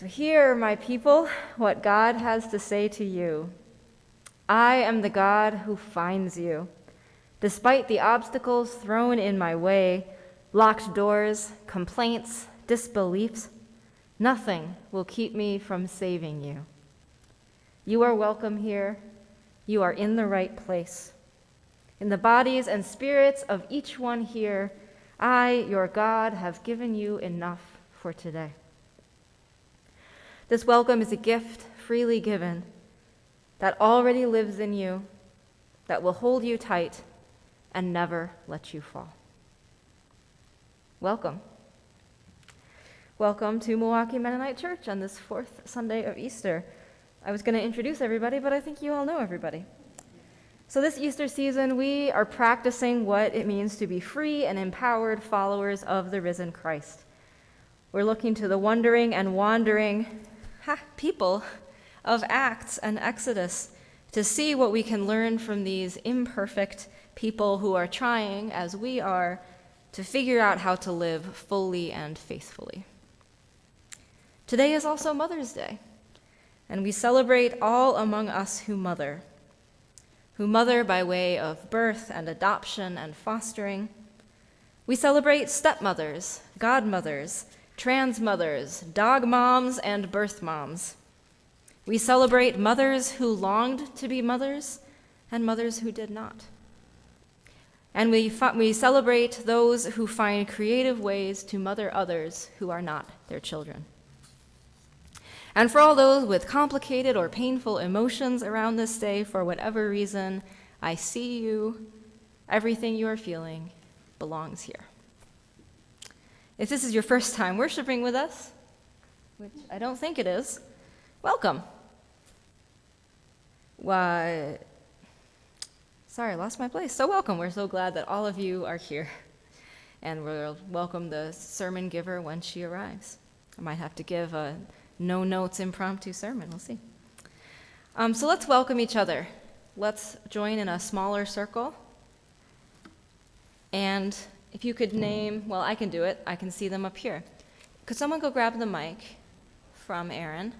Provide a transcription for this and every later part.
So hear, my people, what God has to say to you. I am the God who finds you. Despite the obstacles thrown in my way, locked doors, complaints, disbeliefs, nothing will keep me from saving you. You are welcome here. You are in the right place. In the bodies and spirits of each one here, I, your God, have given you enough for today. This welcome is a gift freely given that already lives in you, that will hold you tight and never let you fall. Welcome. Welcome to Milwaukee Mennonite Church on this fourth Sunday of Easter. I was going to introduce everybody, but I think you all know everybody. So this Easter season, we are practicing what it means to be free and empowered followers of the risen Christ. We're looking to the wondering and wandering people of Acts and Exodus to see what we can learn from these imperfect people who are trying, as we are, to figure out how to live fully and faithfully. Today is also Mother's Day, and we celebrate all among us who mother by way of birth and adoption and fostering. We celebrate stepmothers, godmothers, trans mothers, dog moms, and birth moms. We celebrate mothers who longed to be mothers and mothers who did not. And we celebrate those who find creative ways to mother others who are not their children. And for all those with complicated or painful emotions around this day, for whatever reason, I see you. Everything you are feeling belongs here. If this is your first time worshiping with us, which I don't think it is, welcome. Sorry, I lost my place. So welcome. We're so glad that all of you are here. And we'll welcome the sermon giver when she arrives. I might have to give a no notes impromptu sermon. We'll see. So let's welcome each other. Let's join in a smaller circle. And if you could name, well, I can do it. I can see them up here. Could someone go grab the mic from Aaron?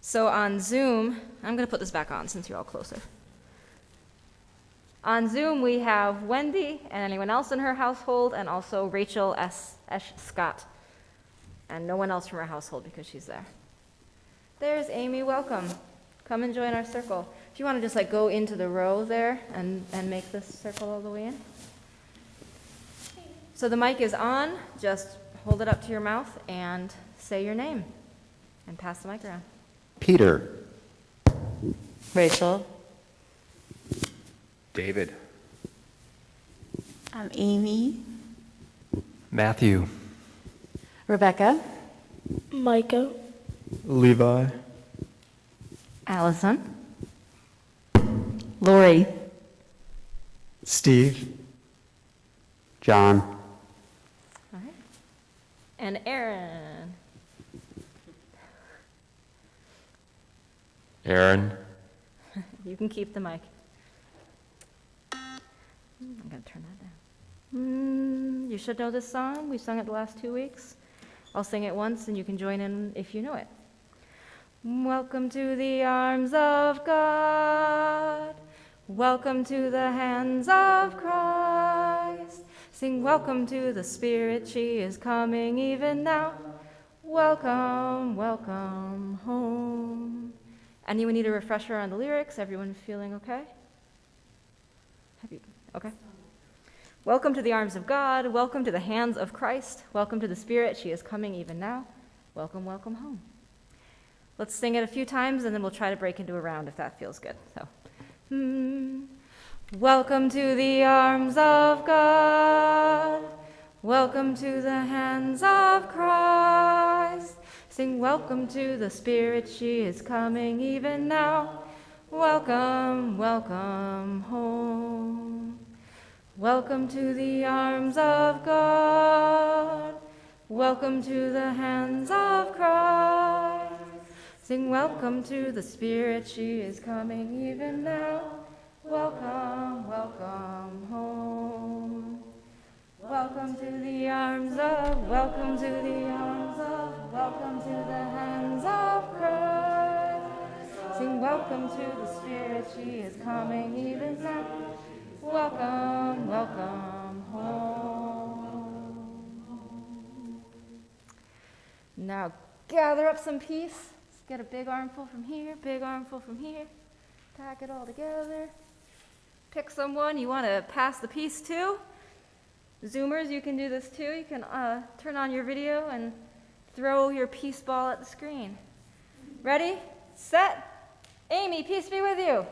So on Zoom, I'm going to put this back on since you're all closer. On Zoom, we have Wendy and anyone else in her household, and also Rachel S. Scott, and no one else from her household because she's there. There's Amy. Welcome. Come and join our circle. If you want to just go into the row there and make this circle all the way in. So the mic is on. Just hold it up to your mouth and say your name and pass the mic around. Peter. Rachel. David. I'm Amy. Matthew. Rebecca. Micah. Levi. Allison. Lori. Steve. John. All right. And Aaron. Aaron. You can keep the mic. I'm going to turn that down. You should know this song. We've sung it the last 2 weeks. I'll sing it once, and you can join in if you know it. Welcome to the arms of God. Welcome to the hands of Christ. Sing welcome to the Spirit. She is coming even now. Welcome, welcome home. Anyone need a refresher on the lyrics? Everyone feeling okay? Happy? Okay. Welcome to the arms of God. Welcome to the hands of Christ. Welcome to the Spirit. She is coming even now. Welcome, welcome home. Let's sing it a few times, and then we'll try to break into a round if that feels good. So, Welcome to the arms of God. Welcome to the hands of Christ. Sing welcome to the Spirit. She is coming even now. Welcome, welcome home. Welcome to the arms of God. Welcome to the hands of Christ. Sing welcome to the Spirit, she is coming even now. Welcome, welcome home. Welcome to the arms of, welcome to the arms. welcome to the hands of grace. Sing welcome to the Spirit, she is coming even now. Welcome, welcome home. Now gather up some peace. Let's get a big armful from here, big armful from here. Pack it all together. Pick someone you want to pass the peace to. Zoomers, you can do this too. You can turn on your video and throw your peace ball at the screen. Ready, set, Amy, peace be with you.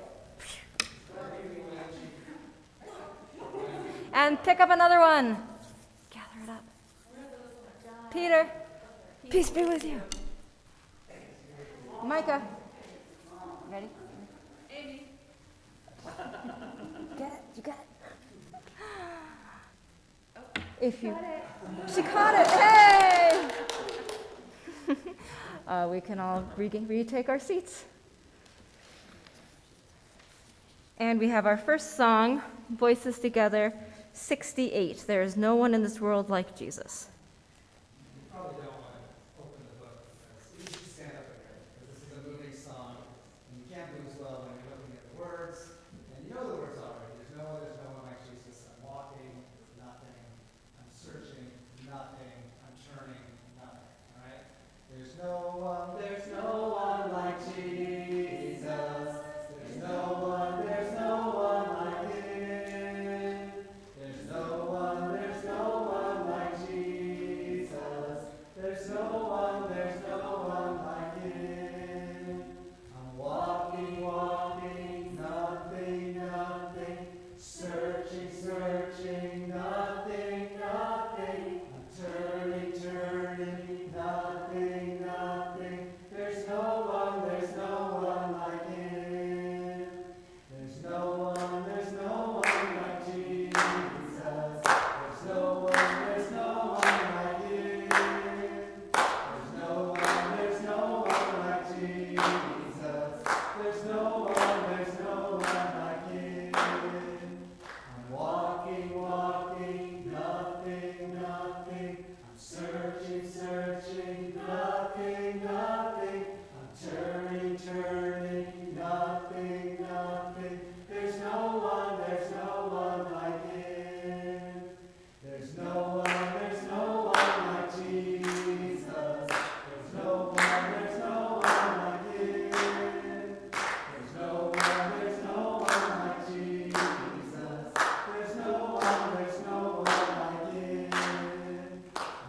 And pick up another one. Gather it up. Peter, peace be with you. Micah, ready? Amy. Get it, you got it. If you, she caught it, hey! We can all retake our seats. And we have our first song, Voices Together, 68. There is no one in this world like Jesus. You probably don't want to open the book. You should stand up again, because this is a moving song, and you can't do as well when you're looking at the words, and you know the words already. There's no one like Jesus. I'm walking, nothing. Searching, nothing. I'm turning, nothing. All right? There's no one like Jesus. There's no one like him. There's no one like Jesus. There's no one like him.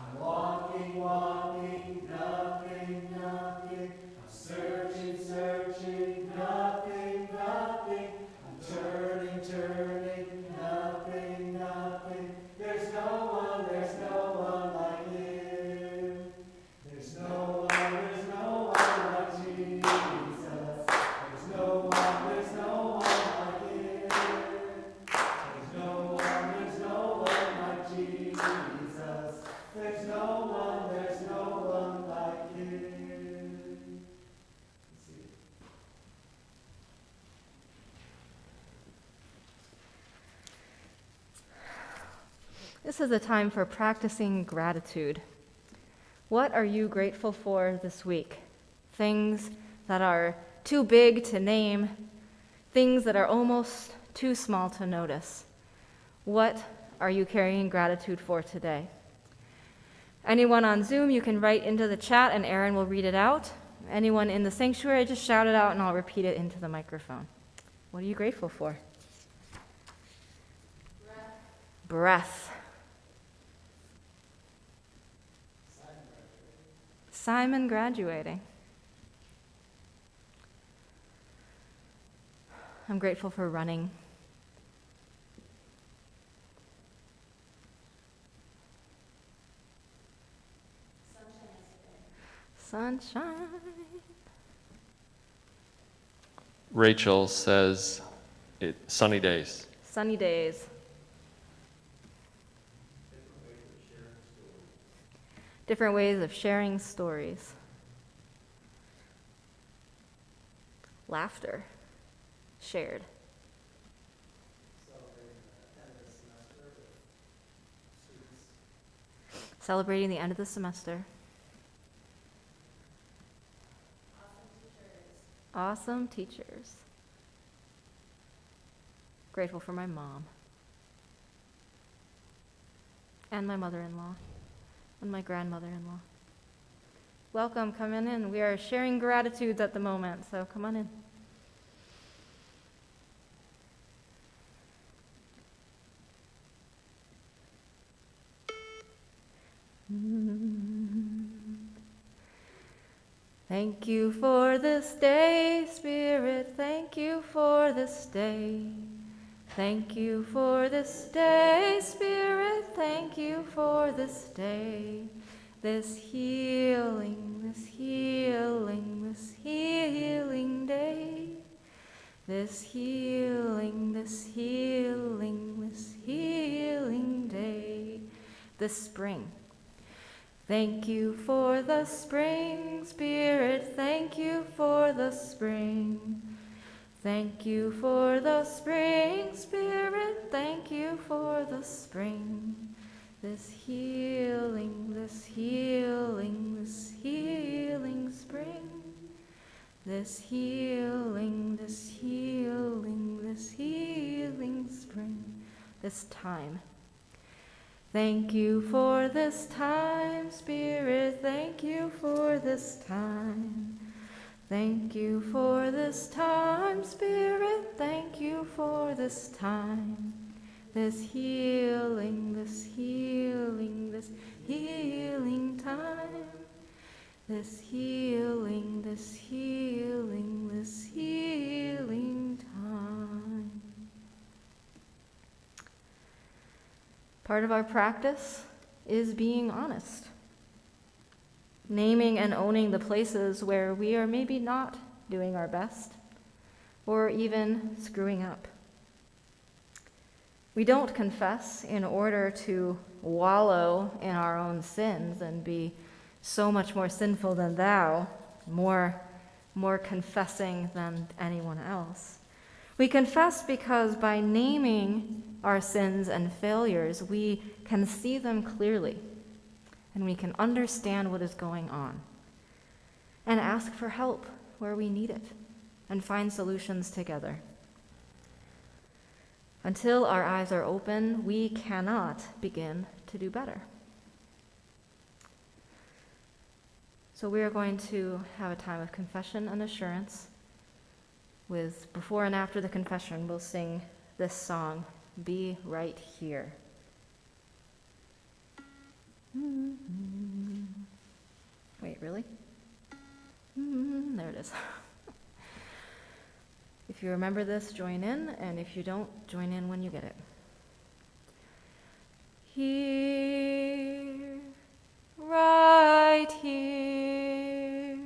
I'm walking, walking, nothing, nothing. Searching, searching, nothing. This is a time for practicing gratitude. What are you grateful for this week? Things that are too big to name, things that are almost too small to notice. What are you carrying gratitude for today? Anyone on Zoom, you can write into the chat and Aaron will read it out. Anyone in the sanctuary, just shout it out and I'll repeat it into the microphone. What are you grateful for? Breath. Simon graduating. I'm grateful for running. Sunshine. Rachel says, sunny days. Sunny days. Different ways of sharing stories. Laughter shared. Celebrating the end of the semester. awesome teachers. Grateful for my mom and my mother-in-law and my grandmother-in-law. Welcome, come on in. We are sharing gratitudes at the moment, so come on in. Thank you for this day, Spirit. Thank you for this day. Thank you for this day, Spirit. Thank you for this day. This healing, this healing, this healing day. This healing, this healing, this healing day. This spring. Thank you for the spring, Spirit. Thank you for the spring. Thank you for the spring, Spirit. Thank you for the spring. This healing, this healing, this healing spring. This healing, this healing, this healing spring. This time. Thank you for this time, Spirit. Thank you for this time. Thank you for this time, Spirit. Thank you for this time. This healing, this healing, this healing time. This healing, this healing, this healing time. Part of our practice is being honest, naming and owning the places where we are maybe not doing our best or even screwing up. We don't confess in order to wallow in our own sins and be so much more sinful than thou, more confessing than anyone else. We confess because by naming our sins and failures, we can see them clearly, and we can understand what is going on, and ask for help where we need it, and find solutions together. Until our eyes are open, we cannot begin to do better. So we are going to have a time of confession and assurance. With before and after the confession, we'll sing this song, Be Right Here. Mm-hmm. Wait, really? Mm-hmm. There it is. If you remember this, join in, and if you don't, join in when you get it. Here, right here,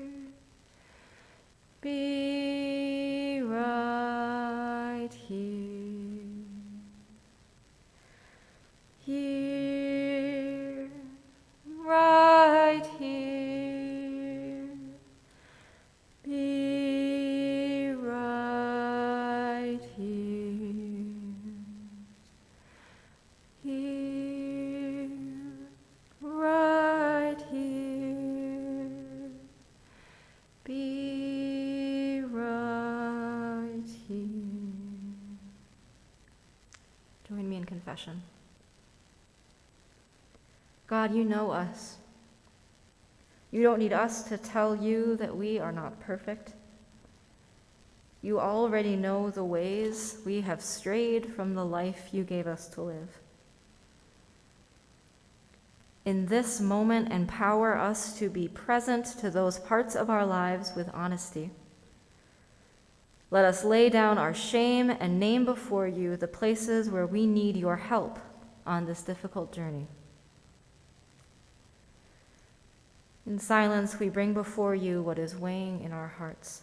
be right here. Here, right here, be right here. Here, right here, be right here. Join me in confession. God, you know us. You don't need us to tell you that we are not perfect. You already know the ways we have strayed from the life you gave us to live. In this moment, empower us to be present to those parts of our lives with honesty. Let us lay down our shame and name before you the places where we need your help on this difficult journey. In silence, we bring before you what is weighing in our hearts.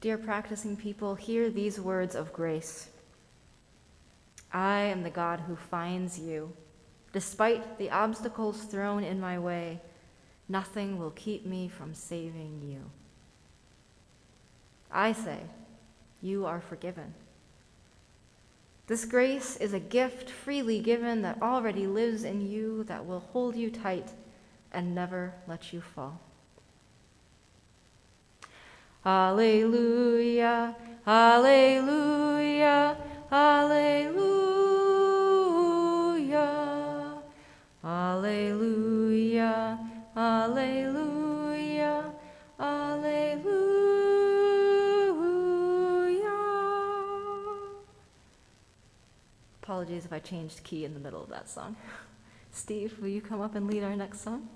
Dear practicing people, hear these words of grace. I am the God who finds you. Despite the obstacles thrown in my way, nothing will keep me from saving you. I say, you are forgiven. This grace is a gift freely given that already lives in you, that will hold you tight and never let you fall. Alleluia, alleluia, alleluia, alleluia, alleluia, alleluia. Apologies if I changed key in the middle of that song. Steve, will you come up and lead our next song?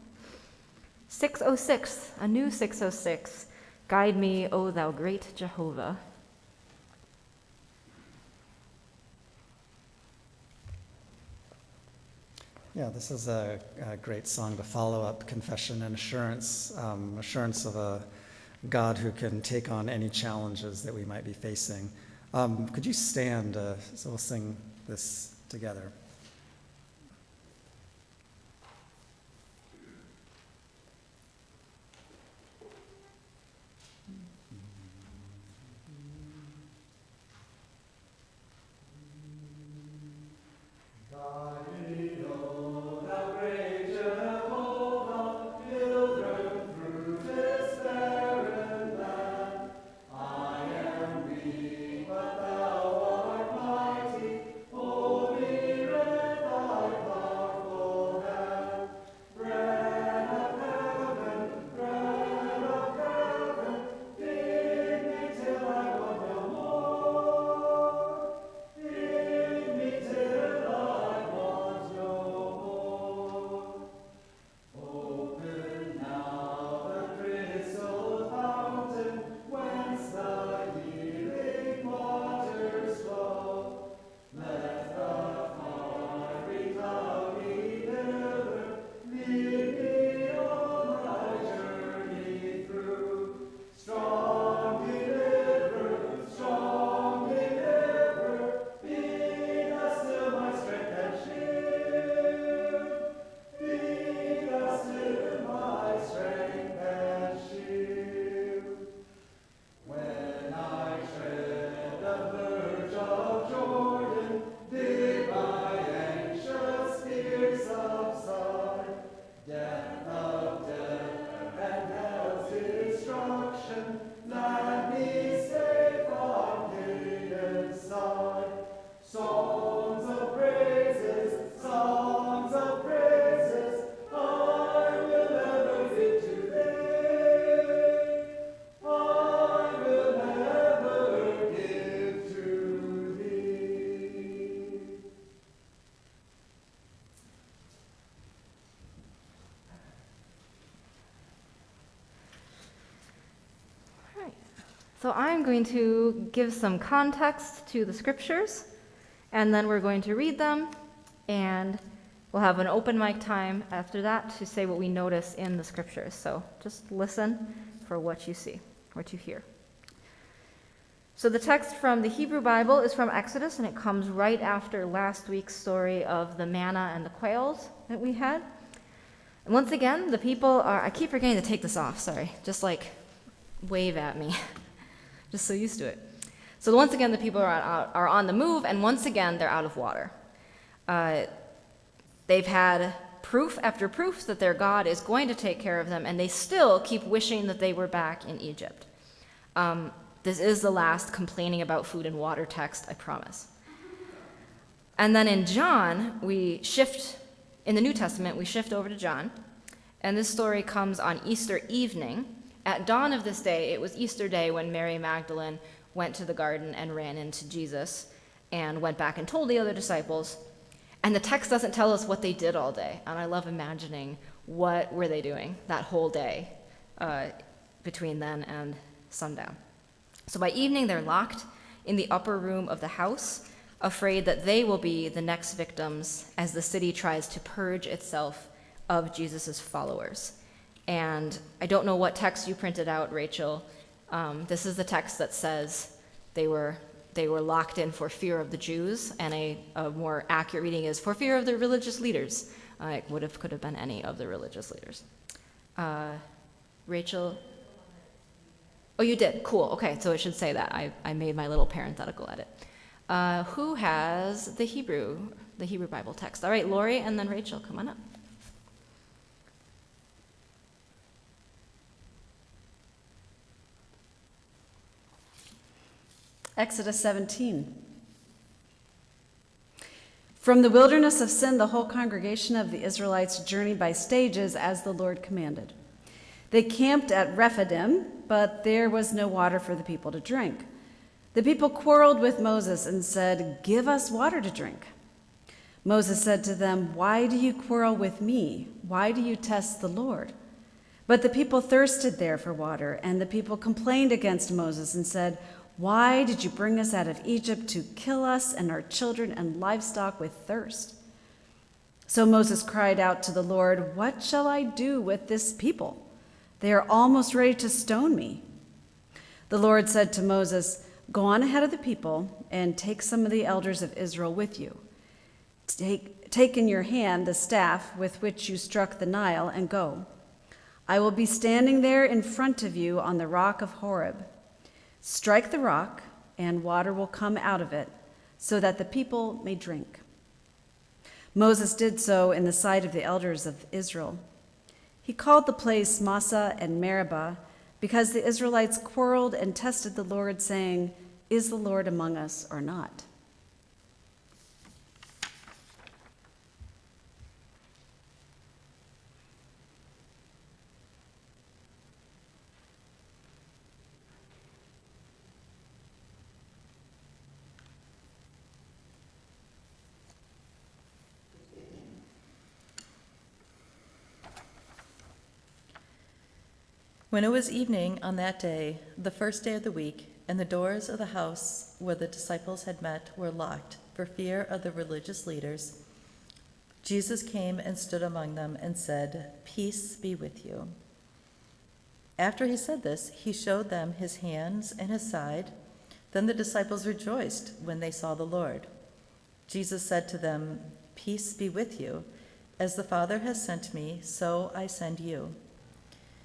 606, a new 606. Guide me, O thou great Jehovah. Yeah, this is a great song to follow up confession and assurance, assurance of a God who can take on any challenges that we might be facing. Could you stand? So we'll sing this together. So I'm going to give some context to the scriptures, and then we're going to read them, and we'll have an open mic time after that to say what we notice in the scriptures. So just listen for what you see, what you hear. So the text from the Hebrew Bible is from Exodus, and it comes right after last week's story of the manna and the quails that we had. And once again, the people are, I keep forgetting to take this off, sorry, just like wave at me. Just so used to it. So once again, the people are on the move, and once again, they're out of water. They've had proof after proof that their God is going to take care of them, and they still keep wishing that they were back in Egypt. This is the last complaining about food and water text, I promise. And then in John, we shift, in the New Testament, we shift over to John, and this story comes on Easter evening. At dawn of this day, it was Easter day when Mary Magdalene went to the garden and ran into Jesus and went back and told the other disciples. And the text doesn't tell us what they did all day. And I love imagining what were they doing that whole day between then and sundown. So by evening, they're locked in the upper room of the house, afraid that they will be the next victims as the city tries to purge itself of Jesus's followers. And I don't know what text you printed out, Rachel, This is the text that says they were locked in for fear of the Jews, and a more accurate reading is for fear of the religious leaders. It could have been any of the religious leaders. Rachel, oh, you did, cool, okay, so it should say that. I made my little parenthetical edit. Who has the Hebrew Bible text? All right, Lori and then Rachel, come on up. Exodus 17. From the wilderness of Sin, the whole congregation of the Israelites journeyed by stages as the Lord commanded. They camped at Rephidim, but there was no water for the people to drink. The people quarreled with Moses and said, "Give us water to drink." Moses said to them, "Why do you quarrel with me? Why do you test the Lord?" But the people thirsted there for water, and the people complained against Moses and said, "Why did you bring us out of Egypt to kill us and our children and livestock with thirst?" So Moses cried out to the Lord, "What shall I do with this people? They are almost ready to stone me." The Lord said to Moses, "Go on ahead of the people and take some of the elders of Israel with you. Take in your hand the staff with which you struck the Nile and go. I will be standing there in front of you on the rock of Horeb. Strike the rock, and water will come out of it, so that the people may drink." Moses did so in the sight of the elders of Israel. He called the place Massah and Meribah, because the Israelites quarreled and tested the Lord, saying, "Is the Lord among us or not?" When it was evening on that day, the first day of the week, and the doors of the house where the disciples had met were locked for fear of the religious leaders, Jesus came and stood among them and said, "Peace be with you." After he said this, he showed them his hands and his side. Then the disciples rejoiced when they saw the Lord. Jesus said to them, "Peace be with you. As the Father has sent me, so I send you."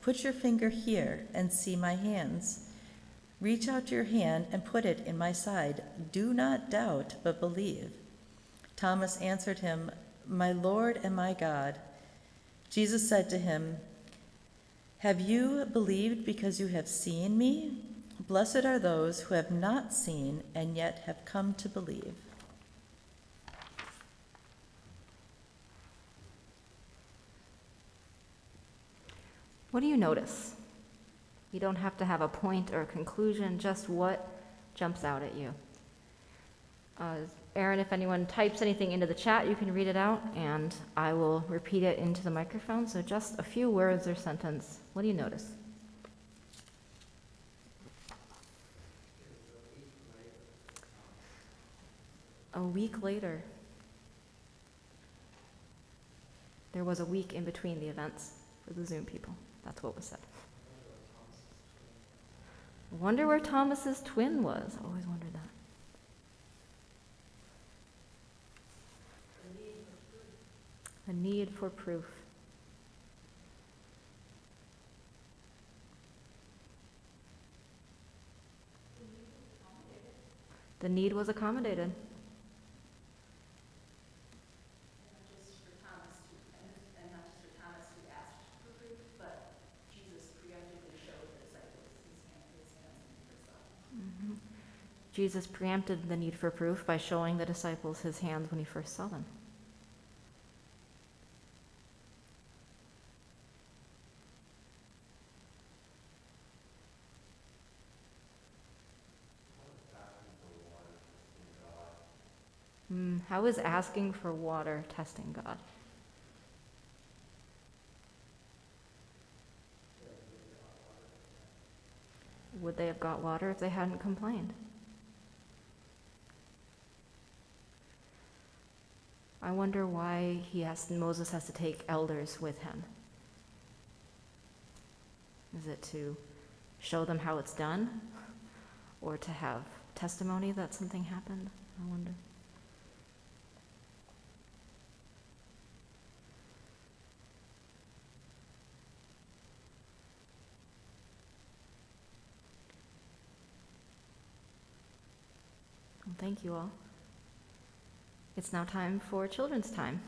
"Put your finger here and see my hands. Reach out your hand and put it in my side. Do not doubt, but believe." Thomas answered him, "My Lord and my God." Jesus said to him, "Have you believed because you have seen me? Blessed are those who have not seen and yet have come to believe." What do you notice? You don't have to have a point or a conclusion, just what jumps out at you. Aaron, if anyone types anything into the chat, you can read it out, and I will repeat it into the microphone. So just a few words or sentence. What do you notice? A week later. There was a week in between the events for the Zoom people. That's what was said. Wonder where Thomas's twin was. I always wondered that. The need for proof. The need was accommodated. Jesus preempted the need for proof by showing the disciples his hands when he first saw them. How is asking for water testing God? Would they have got water if they hadn't complained? I wonder why Moses has to take elders with him. Is it to show them how it's done? Or to have testimony that something happened? I wonder. Well, thank you all. It's now time for children's time.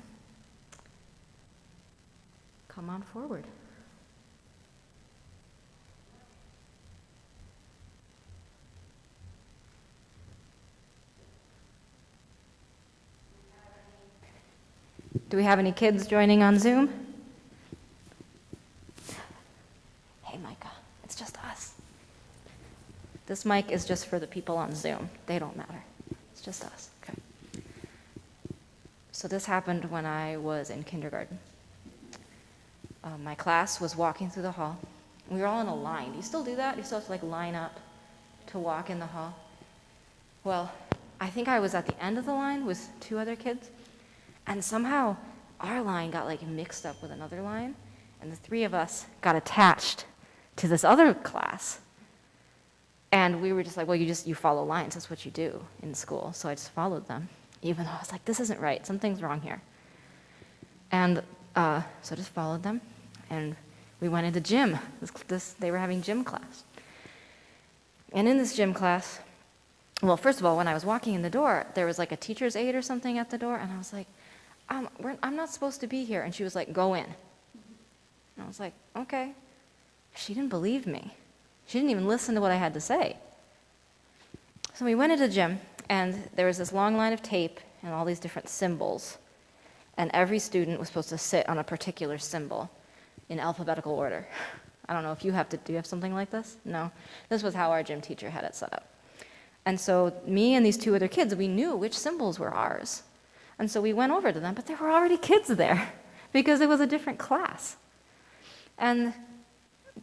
Come on forward. Do we have any kids joining on Zoom? Hey, Micah, it's just us. This mic is just for the people on Zoom. They don't matter. It's just us. Okay. So this happened when I was in kindergarten. My class was walking through the hall. We were all in a line. Do you still do that? You still have to line up to walk in the hall? Well, I think I was at the end of the line with two other kids, and somehow our line got mixed up with another line, and the three of us got attached to this other class. And we were just well, you follow lines. That's what you do in school. So I just followed them. Even though I was this isn't right, something's wrong here. And so I just followed them, and we went into gym. They were having gym class. And in this gym class, well, first of all, when I was walking in the door, there was a teacher's aide or something at the door, and I was I'm not supposed to be here. And she was go in. And I was okay. She didn't believe me. She didn't even listen to what I had to say. So we went into the gym, and there was this long line of tape and all these different symbols, and every student was supposed to sit on a particular symbol in alphabetical order. I don't know if you have to. Do you have something like this? No. This was how our gym teacher had it set up. And so me and these two other kids, we knew which symbols were ours. And so we went over to them, but there were already kids there because it was a different class. And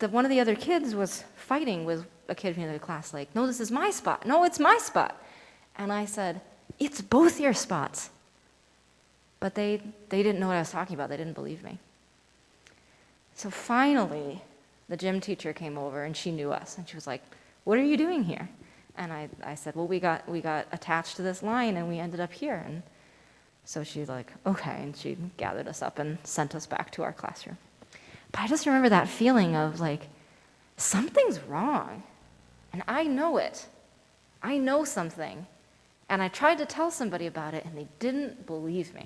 one of the other kids was fighting with a kid from the other class, no, this is my spot. No, it's my spot. And I said, it's both your spots. But they didn't know what I was talking about. They didn't believe me. So finally, the gym teacher came over, and she knew us. And she was what are you doing here? And I said, well, we got attached to this line, and we ended up here. And so she's okay. And she gathered us up and sent us back to our classroom. But I just remember that feeling of, something's wrong. And I know it. I know something. And I tried to tell somebody about it, and they didn't believe me.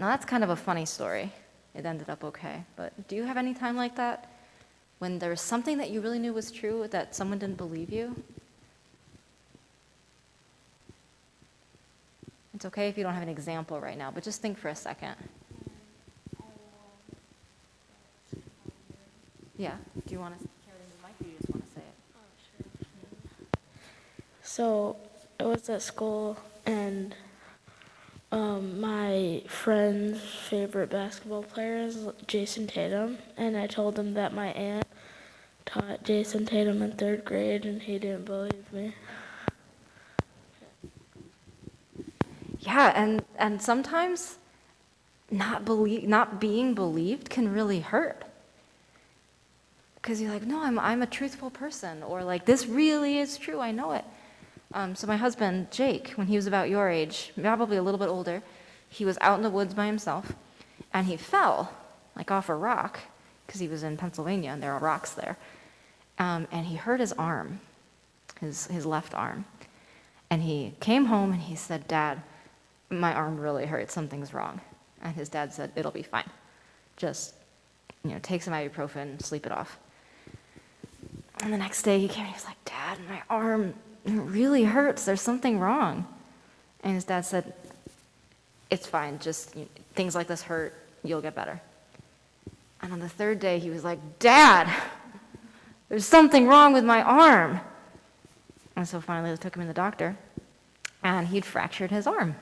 Now, that's kind of a funny story. It ended up okay. But do you have any time like that, when there was something that you really knew was true that someone didn't believe you? It's okay if you don't have an example right now, but just think for a second. Yeah, do you want to carry the mic, or you just want to say it? So I was at school, and my friend's favorite basketball player is Jason Tatum, and I told him that my aunt taught Jason Tatum in 3rd grade, and he didn't believe me. Yeah, and sometimes not being believed can really hurt. Because you're no, I'm a truthful person, or this really is true, I know it. So my husband, Jake, when he was about your age, probably a little bit older, he was out in the woods by himself, and he fell, off a rock, because he was in Pennsylvania, and there are rocks there, and he hurt his arm. his left arm. And he came home and he said, "Dad, my arm really hurts, something's wrong." And his dad said, "It'll be fine. Just, you know, take some ibuprofen, sleep it off." And the next day he came and he was like, "Dad, my arm really hurts, there's something wrong." And his dad said, "It's fine, just things like this hurt, you'll get better." And on the third day he was like, "Dad, there's something wrong with my arm." And so finally they took him to the doctor, and he'd fractured his arm.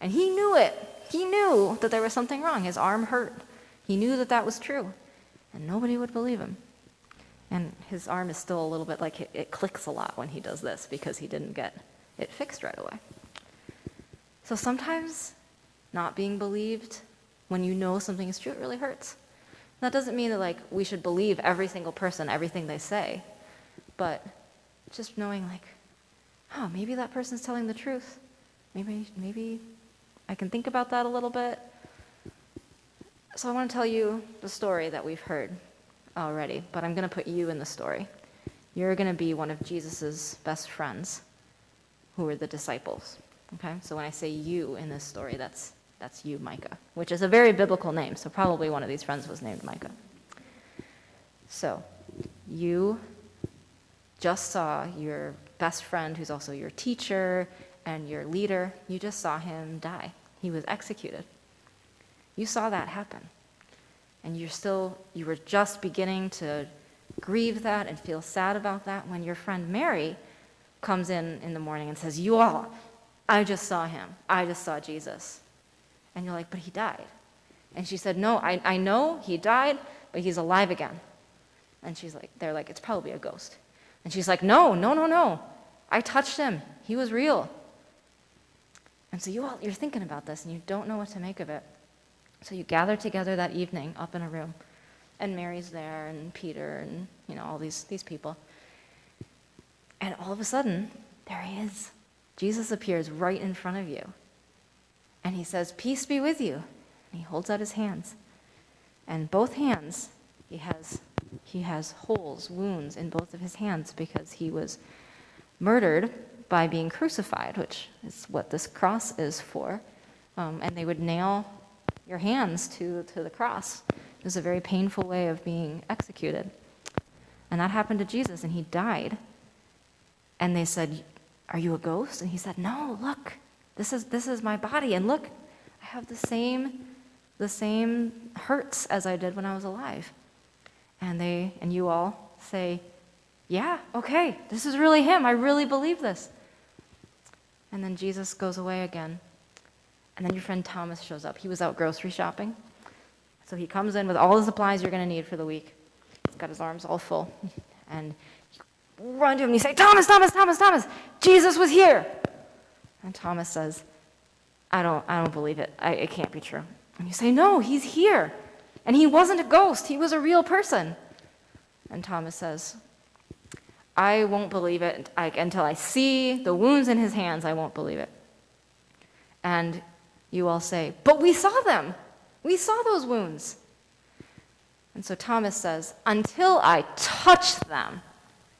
And he knew it. He knew that there was something wrong. His arm hurt. He knew that that was true. And nobody would believe him. And his arm is still a little bit like it clicks a lot when he does this, because he didn't get it fixed right away. So sometimes not being believed when you know something is true, it really hurts. And that doesn't mean that like we should believe every single person, everything they say, but just knowing like, oh, maybe that person's telling the truth. Maybe I can think about that a little bit. So I want to tell you the story that we've heard already, but I'm going to put you in the story. You're going to be one of Jesus's best friends, who are the disciples. Okay? So when I say you in this story, that's you, Micah, which is a very biblical name, so probably one of these friends was named Micah. So you just saw your best friend, who's also your teacher and your leader, you just saw him die. He was executed. You saw that happen. And you were just beginning to grieve that and feel sad about that when your friend Mary comes in the morning and says, "You all, I just saw him. I just saw Jesus." And you're like, "But he died." And she said, "No, I know he died, but he's alive again." And they're like, "It's probably a ghost." And she's like, No. I touched him. He was real." And so you're thinking about this, and you don't know what to make of it. So you gather together that evening up in a room, and Mary's there, and Peter, and all these people. And all of a sudden, there he is. Jesus appears right in front of you. And he says, "Peace be with you." And he holds out his hands. And both hands, he has holes, wounds in both of his hands, because he was murdered by being crucified, which is what this cross is for. And they would nail your hands to the cross. It was a very painful way of being executed. And that happened to Jesus, and he died. And they said, "Are you a ghost?" And he said, "No, look, this is my body, and look, I have the same hurts as I did when I was alive." And you all say, "Yeah, okay, this is really him. I really believe this." And then Jesus goes away again. And then your friend Thomas shows up. He was out grocery shopping. So he comes in with all the supplies you're going to need for the week. He's got his arms all full. And you run to him and you say, "Thomas, Thomas, Thomas, Thomas, Jesus was here." And Thomas says, I don't believe it. It can't be true." And you say, "No, he's here. And he wasn't a ghost. He was a real person." And Thomas says, "I won't believe it until I see the wounds in his hands. I won't believe it." And you all say, "But we saw them. We saw those wounds." And so Thomas says, "Until I touch them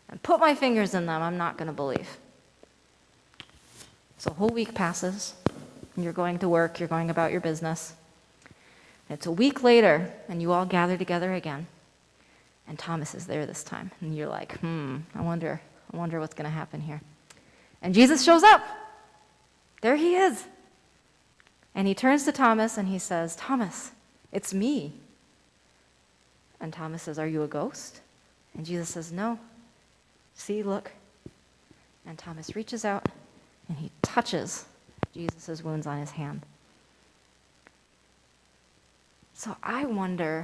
and put my fingers in them, I'm not going to believe." So a whole week passes, and you're going to work, you're going about your business. It's a week later, and you all gather together again. And Thomas is there this time. And you're like, I wonder what's going to happen here. And Jesus shows up. There he is. And he turns to Thomas, and he says, "Thomas, it's me." And Thomas says, "Are you a ghost?" And Jesus says, "No. See, look." And Thomas reaches out, and he touches Jesus' wounds on his hand. So I wonder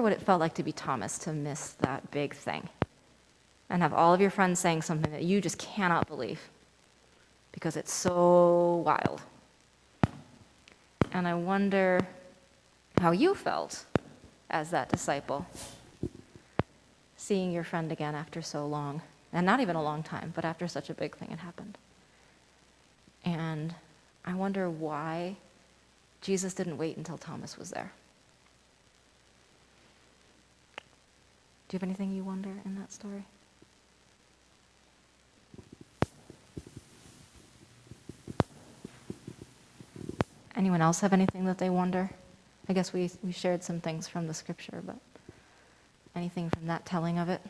what it felt like to be Thomas, to miss that big thing and have all of your friends saying something that you just cannot believe because it's so wild. And I wonder how you felt as that disciple, seeing your friend again after so long, and not even a long time, but after such a big thing had happened. And I wonder why Jesus didn't wait until Thomas was there. Do you have anything you wonder in that story? Anyone else have anything that they wonder? I guess we shared some things from the scripture, but anything from that telling of it?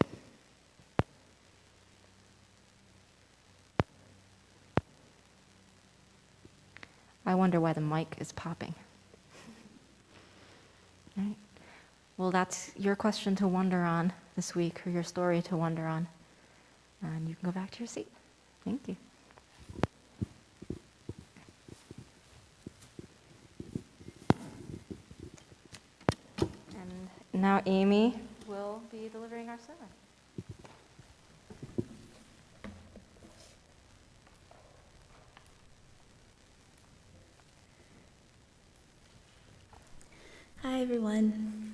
I wonder why the mic is popping. All right. Well, that's your question to wonder on this week, or your story to wonder on. And you can go back to your seat. Thank you. And now Amy will be delivering our sermon. Hi, everyone.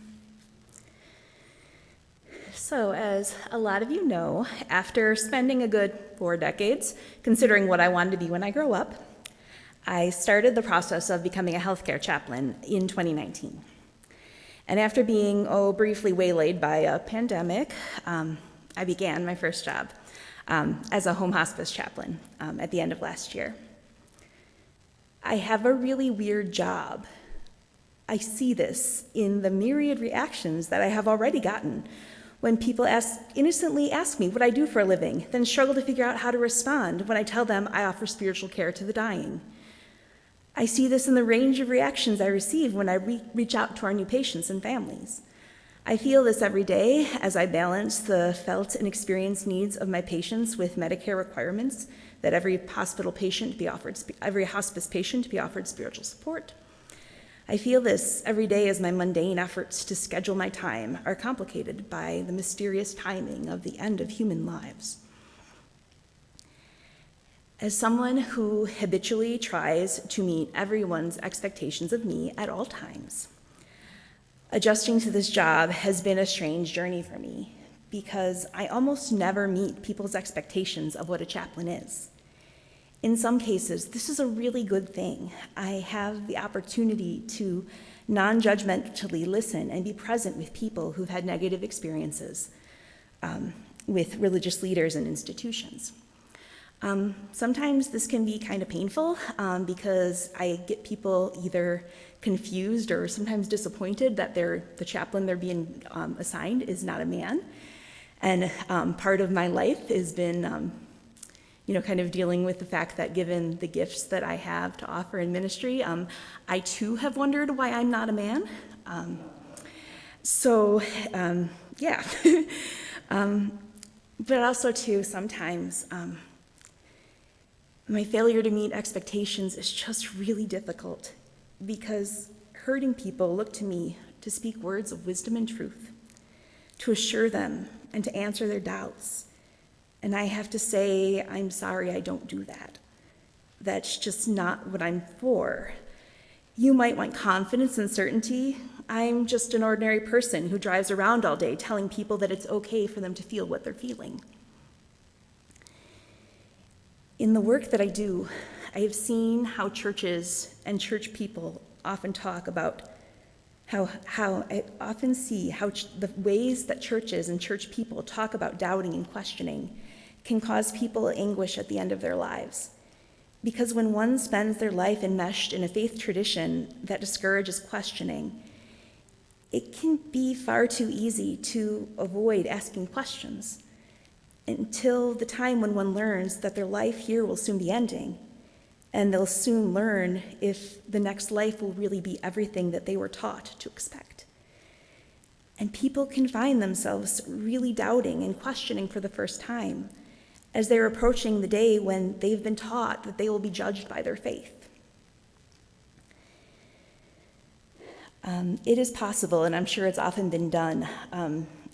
So, as a lot of you know, after spending a good 4 decades considering what I wanted to be when I grow up, I started the process of becoming a healthcare chaplain in 2019. And after being, briefly waylaid by a pandemic, I began my first job as a home hospice chaplain at the end of last year. I have a really weird job. I see this in the myriad reactions that I have already gotten when people innocently ask me what I do for a living, then struggle to figure out how to respond when I tell them I offer spiritual care to the dying. I see this in the range of reactions I receive when I reach out to our new patients and families. I feel this every day as I balance the felt and experienced needs of my patients with Medicare requirements that every hospice patient be offered spiritual support. I feel this every day as my mundane efforts to schedule my time are complicated by the mysterious timing of the end of human lives. As someone who habitually tries to meet everyone's expectations of me at all times, adjusting to this job has been a strange journey for me because I almost never meet people's expectations of what a chaplain is. In some cases, this is a really good thing. I have the opportunity to non-judgmentally listen and be present with people who've had negative experiences with religious leaders and institutions. Sometimes this can be kind of painful because I get people either confused or sometimes disappointed that the chaplain they're being assigned is not a man. And part of my life has been kind of dealing with the fact that given the gifts that I have to offer in ministry, I too have wondered why I'm not a man. Yeah. But also too, sometimes my failure to meet expectations is just really difficult because hurting people look to me to speak words of wisdom and truth, to assure them and to answer their doubts. And I have to say, I'm sorry, I don't do that. That's just not what I'm for. You might want confidence and certainty. I'm just an ordinary person who drives around all day telling people that it's okay for them to feel what they're feeling. In the work that I do, I have seen how churches and church people often talk about how I often see how the ways that churches and church people talk about doubting and questioning can cause people anguish at the end of their lives. Because when one spends their life enmeshed in a faith tradition that discourages questioning, it can be far too easy to avoid asking questions until the time when one learns that their life here will soon be ending. And they'll soon learn if the next life will really be everything that they were taught to expect. And people can find themselves really doubting and questioning for the first time as they're approaching the day when they've been taught that they will be judged by their faith. It is possible, and I'm sure it's often been done,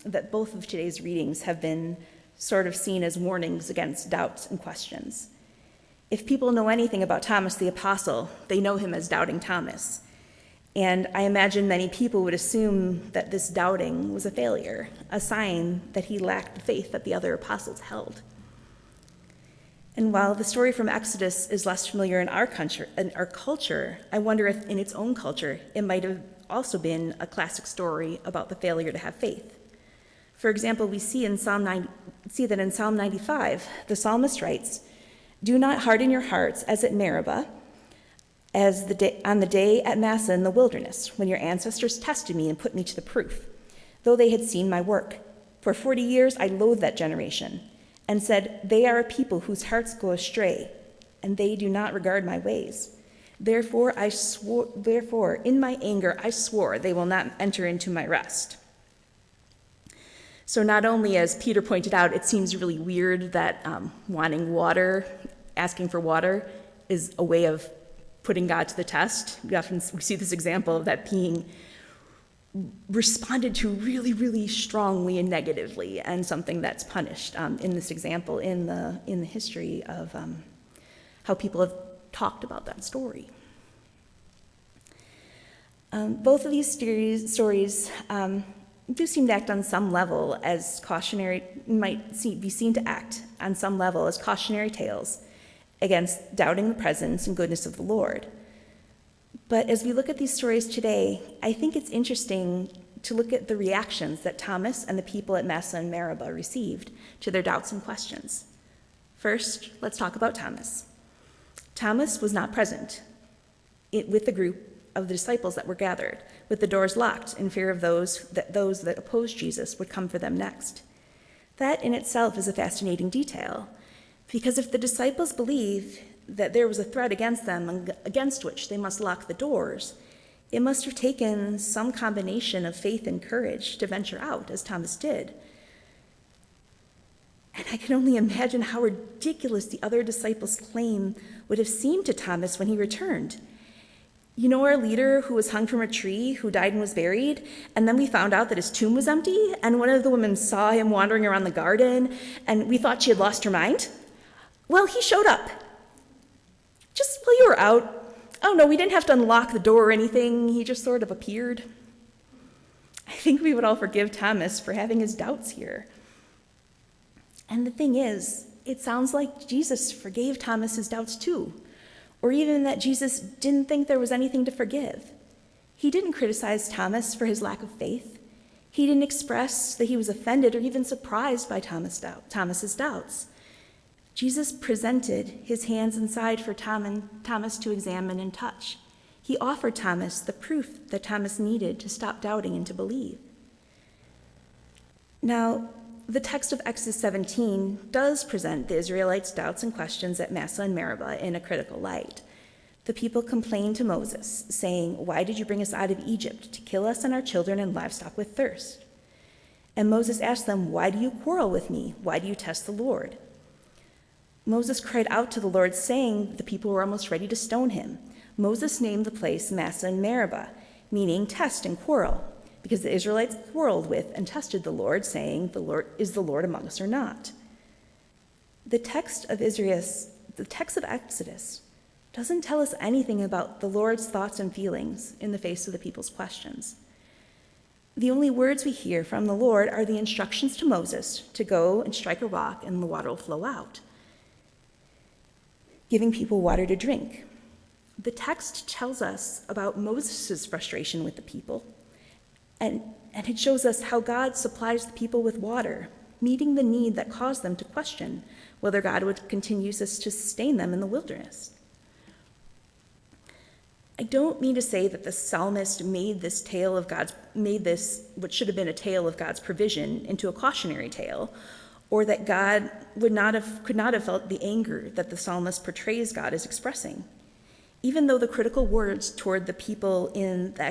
that both of today's readings have been sort of seen as warnings against doubts and questions. If people know anything about Thomas the Apostle, they know him as Doubting Thomas. And I imagine many people would assume that this doubting was a failure, a sign that he lacked the faith that the other apostles held. And while the story from Exodus is less familiar in our culture, I wonder if in its own culture, it might have also been a classic story about the failure to have faith, For example, we see in that in Psalm 95, the psalmist writes, "Do not harden your hearts as at Meribah, as on the day at Massah in the wilderness, when your ancestors tested me and put me to the proof, though they had seen my work. For 40 years I loathed that generation, and said, they are a people whose hearts go astray, and they do not regard my ways. Therefore, in my anger, I swore they will not enter into my rest." So not only, as Peter pointed out, it seems really weird that asking for water is a way of putting God to the test. We see this example of that being responded to really, really strongly and negatively, and something that's punished in this example in the history of how people have talked about that story. Both of these stories do seem to act on some level as cautionary, tales against doubting the presence and goodness of the Lord. But as we look at these stories today, I think it's interesting to look at the reactions that Thomas and the people at Massah and Meribah received to their doubts and questions. First, let's talk about Thomas. Thomas was not present with the group of the disciples that were gathered, with the doors locked in fear of those that opposed Jesus would come for them next. That in itself is a fascinating detail, because if the disciples believe that there was a threat against them, against which they must lock the doors, it must have taken some combination of faith and courage to venture out, as Thomas did. And I can only imagine how ridiculous the other disciples' claim would have seemed to Thomas when he returned. "You know our leader who was hung from a tree, who died and was buried, and then we found out that his tomb was empty, and one of the women saw him wandering around the garden, and we thought she had lost her mind? Well, he showed up. Just while you were out. Oh no, we didn't have to unlock the door or anything, he just sort of appeared." I think we would all forgive Thomas for having his doubts here. And the thing is, it sounds like Jesus forgave Thomas his doubts too, or even that Jesus didn't think there was anything to forgive. He didn't criticize Thomas for his lack of faith. He didn't express that he was offended or even surprised by Thomas's doubts. Jesus presented his hands and side for Thomas to examine and touch. He offered Thomas the proof that Thomas needed to stop doubting and to believe. Now, the text of Exodus 17 does present the Israelites' doubts and questions at Massah and Meribah in a critical light. The people complained to Moses, saying, "Why did you bring us out of Egypt to kill us and our children and livestock with thirst?" And Moses asked them, "Why do you quarrel with me? Why do you test the Lord?" Moses cried out to the Lord, saying the people were almost ready to stone him. Moses named the place Massah and Meribah, meaning test and quarrel, because the Israelites quarreled with and tested the Lord, saying, "The Lord is the Lord among us or not?" The text of Exodus doesn't tell us anything about the Lord's thoughts and feelings in the face of the people's questions. The only words we hear from the Lord are the instructions to Moses to go and strike a rock and the water will flow out, giving people water to drink. The text tells us about Moses' frustration with the people, and it shows us how God supplies the people with water, meeting the need that caused them to question whether God would continue to sustain them in the wilderness. I don't mean to say that the psalmist made this what should have been a tale of God's provision into a cautionary tale, or that God could not have felt the anger that the psalmist portrays God as expressing. Even though the critical words toward the people in the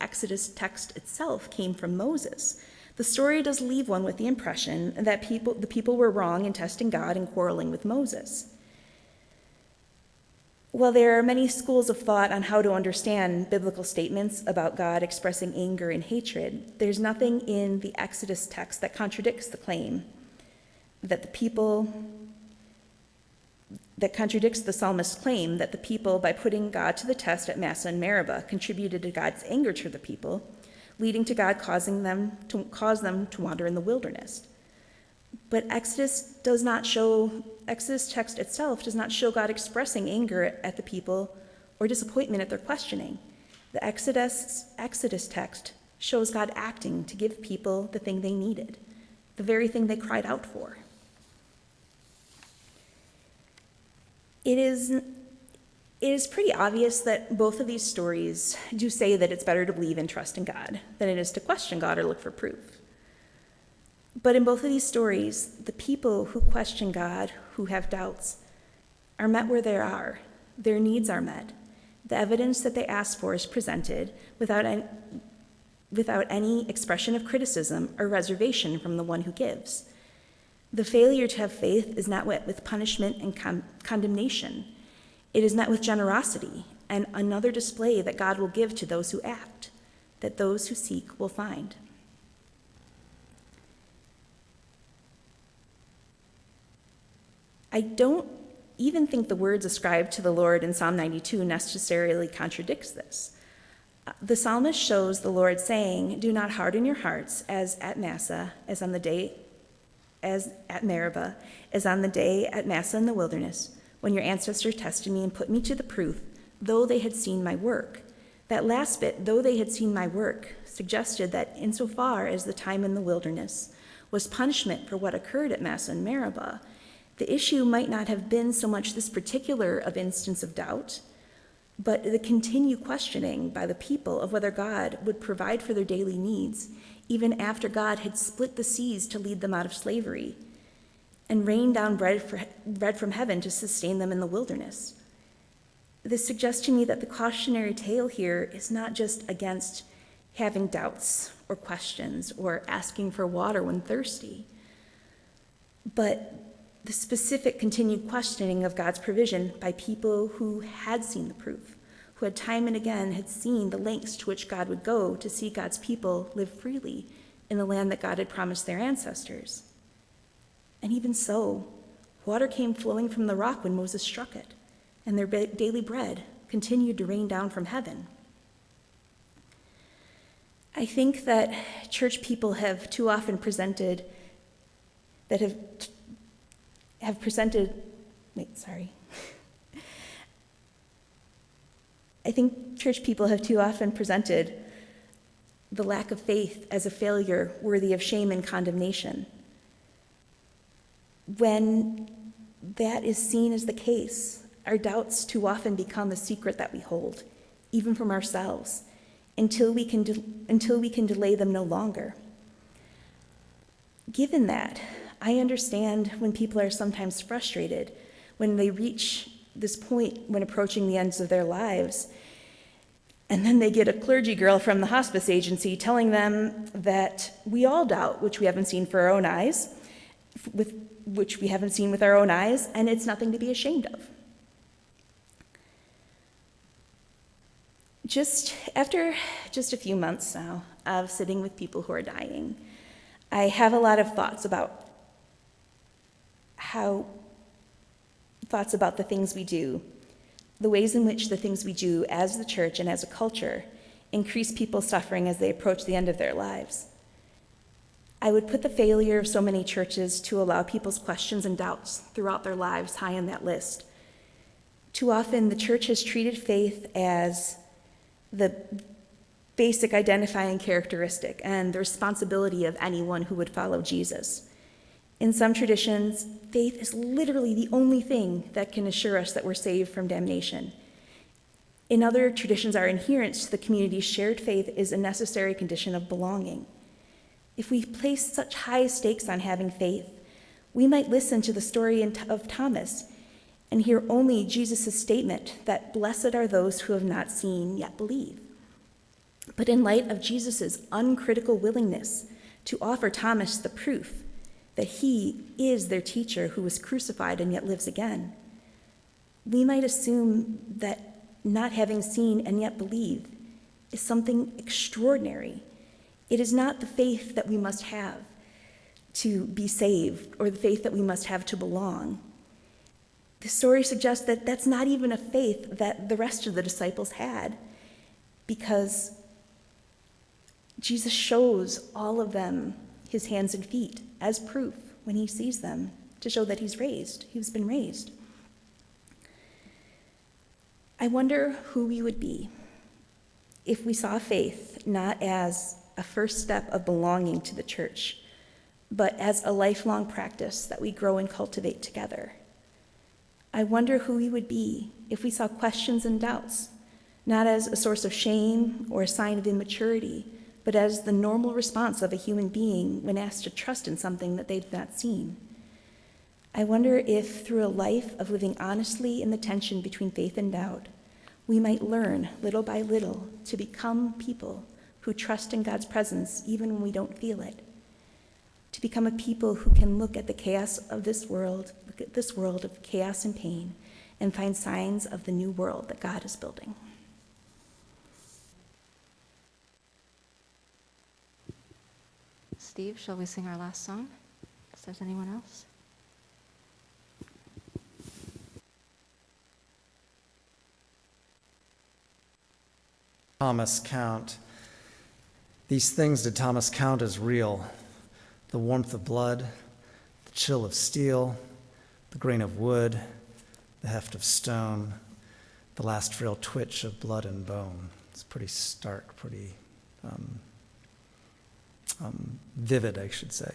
Exodus text itself came from Moses, the story does leave one with the impression that the people were wrong in testing God and quarreling with Moses. While there are many schools of thought on how to understand biblical statements about God expressing anger and hatred, there's nothing in the Exodus text that contradicts the claim that contradicts the psalmist's claim that the people, by putting God to the test at Massah and Meribah, contributed to God's anger to the people, leading to God causing them to wander in the wilderness. But Exodus text itself does not show God expressing anger at the people or disappointment at their questioning. The Exodus text shows God acting to give people the thing they needed, the very thing they cried out for. It is pretty obvious that both of these stories do say that it's better to believe and trust in God than it is to question God or look for proof. But in both of these stories, the people who question God, who have doubts, are met where they are. Their needs are met. The evidence that they ask for is presented without any expression of criticism or reservation from the one who gives. The failure to have faith is not met with punishment and condemnation. It is met with generosity and another display that God will give to those who act, that those who seek will find. I don't even think the words ascribed to the Lord in Psalm 92 necessarily contradicts this. The psalmist shows the Lord saying, "Do not harden your hearts as at Massah, as at Meribah, as on the day at Massah in the wilderness, when your ancestors tested me and put me to the proof, though they had seen my work." That last bit, though they had seen my work, suggested that insofar as the time in the wilderness was punishment for what occurred at Massah and Meribah, the issue might not have been so much this particular of instance of doubt, but the continued questioning by the people of whether God would provide for their daily needs, even after God had split the seas to lead them out of slavery and rained down bread from heaven to sustain them in the wilderness. This suggests to me that the cautionary tale here is not just against having doubts or questions or asking for water when thirsty, but the specific continued questioning of God's provision by people who had seen the proof, who had time and again had seen the lengths to which God would go to see God's people live freely in the land that God had promised their ancestors. And even so, water came flowing from the rock when Moses struck it, and their daily bread continued to rain down from heaven. I think that church people have too often presented the lack of faith as a failure worthy of shame and condemnation. When that is seen as the case, our doubts too often become a secret that we hold, even from ourselves, until we can delay them no longer. Given that, I understand when people are sometimes frustrated, when they reach this point when approaching the ends of their lives, and then they get a clergy girl from the hospice agency telling them that we all doubt, which we haven't seen with our own eyes, and it's nothing to be ashamed of. Just after just a few months now of sitting with people who are dying, I have a lot of thoughts about the things we do, the ways in which the things we do as the church and as a culture increase people's suffering as they approach the end of their lives. I would put the failure of so many churches to allow people's questions and doubts throughout their lives high on that list. Too often, the church has treated faith as the basic identifying characteristic and the responsibility of anyone who would follow Jesus. In some traditions, faith is literally the only thing that can assure us that we're saved from damnation. In other traditions, our adherence to the community's shared faith is a necessary condition of belonging. If we place such high stakes on having faith, we might listen to the story of Thomas and hear only Jesus' statement that blessed are those who have not seen yet believe. But in light of Jesus' uncritical willingness to offer Thomas the proof that he is their teacher who was crucified and yet lives again, we might assume that not having seen and yet believe is something extraordinary. It is not the faith that we must have to be saved or the faith that we must have to belong. The story suggests that that's not even a faith that the rest of the disciples had, because Jesus shows all of them his hands and feet as proof when he sees them to show that he's been raised. I wonder who we would be if we saw faith not as a first step of belonging to the church, but as a lifelong practice that we grow and cultivate together. I wonder who we would be if we saw questions and doubts, not as a source of shame or a sign of immaturity, but as the normal response of a human being when asked to trust in something that they've not seen. I wonder if through a life of living honestly in the tension between faith and doubt, we might learn little by little to become people who trust in God's presence even when we don't feel it, to become a people who can look at the chaos of this world, look at this world of chaos and pain, and find signs of the new world that God is building. Steve, shall we sing our last song? If there's anyone else? Thomas Count. These things did Thomas count as real: the warmth of blood, the chill of steel, the grain of wood, the heft of stone, the last frail twitch of blood and bone. It's pretty stark, pretty vivid, I should say.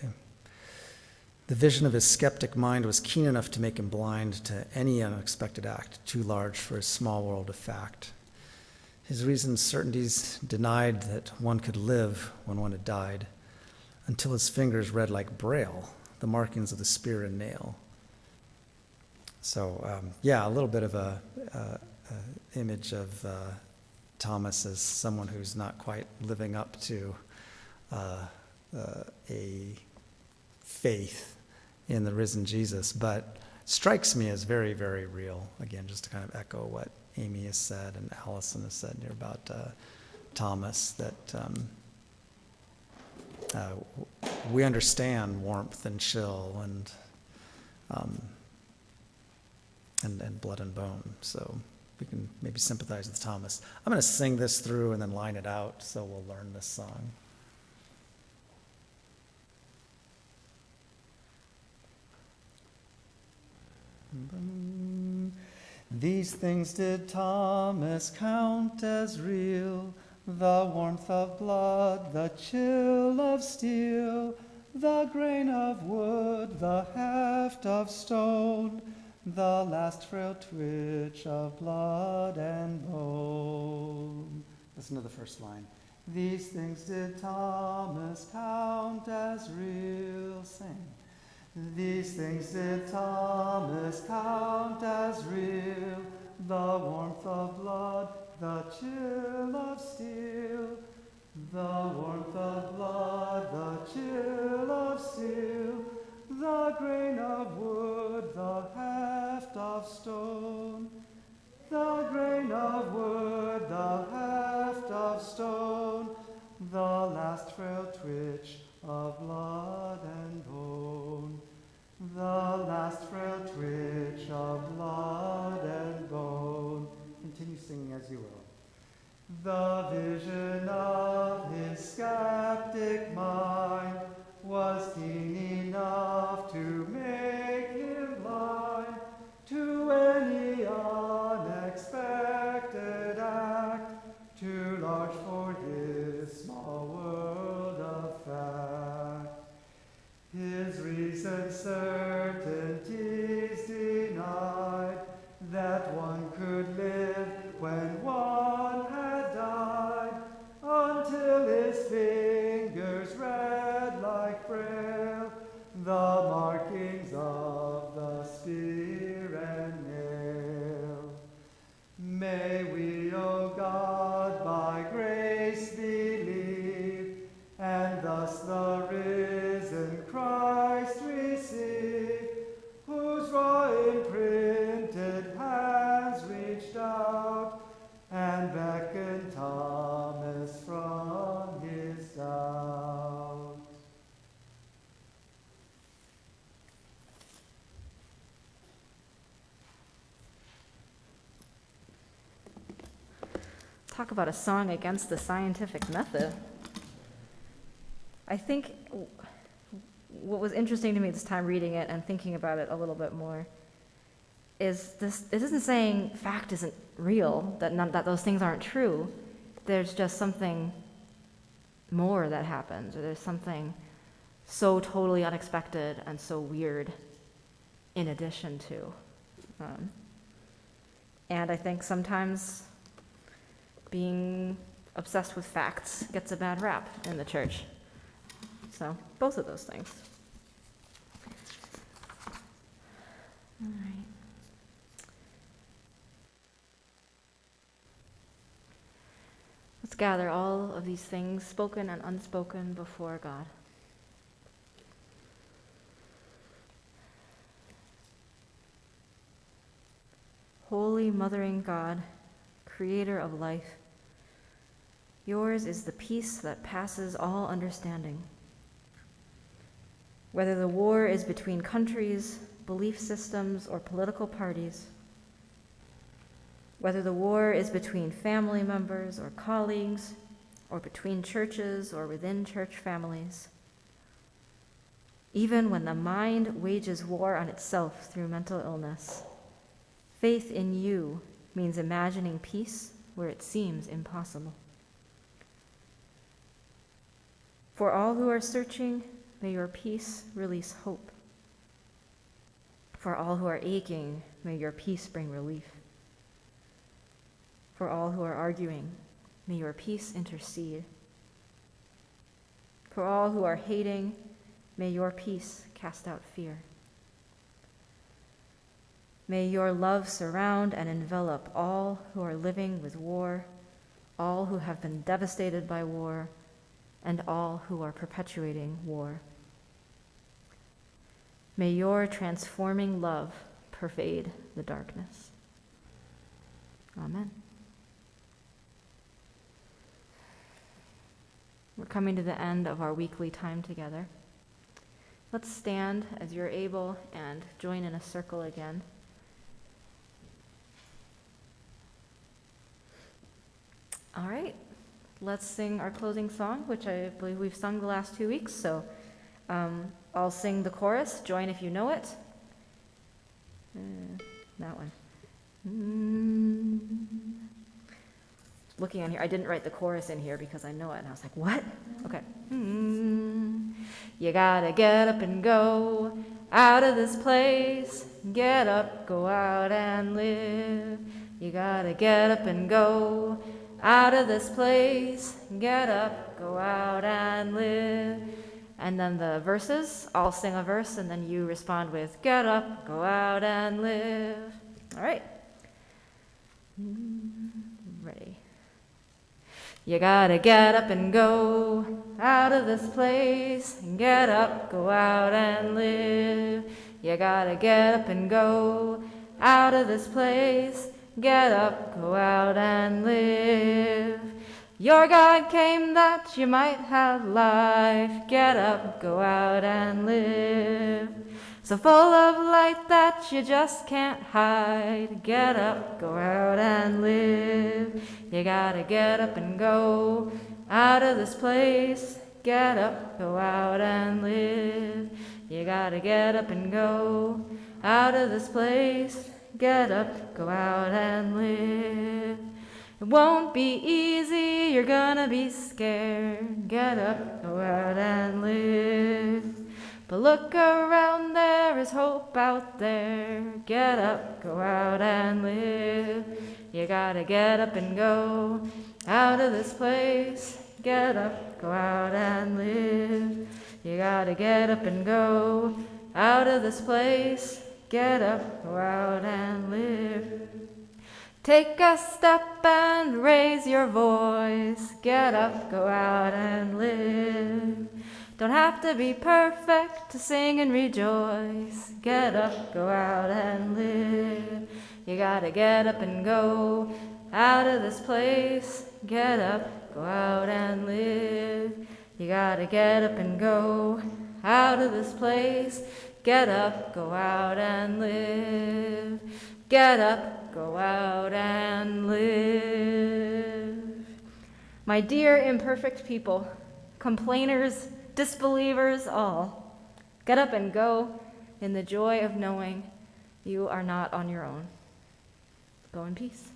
The vision of his skeptic mind was keen enough to make him blind to any unexpected act too large for his small world of fact. His reasoned certainties denied that one could live when one had died, until his fingers read like Braille the markings of the spear and nail. So, yeah, a little bit of a image of Thomas as someone who's not quite living up to a faith in the risen Jesus, but strikes me as very, very real. Again, just to kind of echo what Amy has said and Allison has said here about Thomas, that we understand warmth and chill and blood and bone, so we can maybe sympathize with Thomas. I'm going to sing this through and then line it out, so we'll learn this song. These things did Thomas count as real: the warmth of blood, the chill of steel, the grain of wood, the heft of stone, the last frail twitch of blood and bone. Listen to the first line. These things did Thomas count as real. Sing. These things did Thomas count as real: the warmth of blood, the chill of steel, the warmth of blood, the chill of steel, the grain of wood, the heft of stone, the grain of wood, the heft of stone, the last frail twitch of blood and bone, the last frail twitch of blood and bone. Continue singing as you will. The vision of his skeptic mind was keen enough to make him blind to any unexpected act too large for his small world of fact. His recent certainties denied that one could live when one had died, until his fingers read like Braille the markings of the spear and nail. May we, O God, by grace believe, and thus the Christ receive, whose raw imprinted hands reached out and beckoned Thomas from his doubt. Talk about a song against the scientific method. I think what was interesting to me this time reading it and thinking about it a little bit more is this: it isn't saying fact isn't real, that those things aren't true. There's just something more that happens, or there's something so totally unexpected and so weird in addition to. And I think sometimes being obsessed with facts gets a bad rap in the church. So both of those things. All right. Let's gather all of these things, spoken and unspoken, before God. Holy mothering God, creator of life, yours is the peace that passes all understanding. Whether the war is between countries, belief systems, or political parties, whether the war is between family members or colleagues, or between churches or within church families, even when the mind wages war on itself through mental illness, faith in you means imagining peace where it seems impossible. For all who are searching, may your peace release hope. For all who are aching, may your peace bring relief. For all who are arguing, may your peace intercede. For all who are hating, may your peace cast out fear. May your love surround and envelop all who are living with war, all who have been devastated by war, and all who are perpetuating war. May your transforming love pervade the darkness. Amen. We're coming to the end of our weekly time together. Let's stand as you're able and join in a circle again. All right, let's sing our closing song, which I believe we've sung the last 2 weeks, so I'll sing the chorus. Join if you know it. That one. Looking on here, I didn't write the chorus in here because I know it, and I was like, what? Okay. You gotta get up and go out of this place. Get up, go out and live. You gotta get up and go out of this place. Get up, go out and live. And then the verses, I'll sing a verse and then you respond with, get up, go out and live. All right. Ready. You gotta get up and go out of this place. Get up, go out and live. You gotta get up and go out of this place. Get up, go out and live. Your God came that you might have life. Get up, go out and live. So full of light that you just can't hide. Get up, go out and live. You gotta get up and go out of this place. Get up, go out and live. You gotta get up and go out of this place. Get up, go out and live. It won't be easy, you're gonna be scared. Get up, go out and live. But look around, there is hope out there. Get up, go out and live. You gotta get up and go out of this place. Get up, go out and live. You gotta get up and go out of this place. Get up, go out and live. Take a step and raise your voice. Get up, go out and live. Don't have to be perfect to sing and rejoice. Get up, go out and live. You gotta get up and go out of this place. Get up, go out and live. You gotta get up and go out of this place. Get up, go out and live. Get up, go out and live. My dear imperfect people, complainers, disbelievers, all, get up and go in the joy of knowing you are not on your own. Go in peace.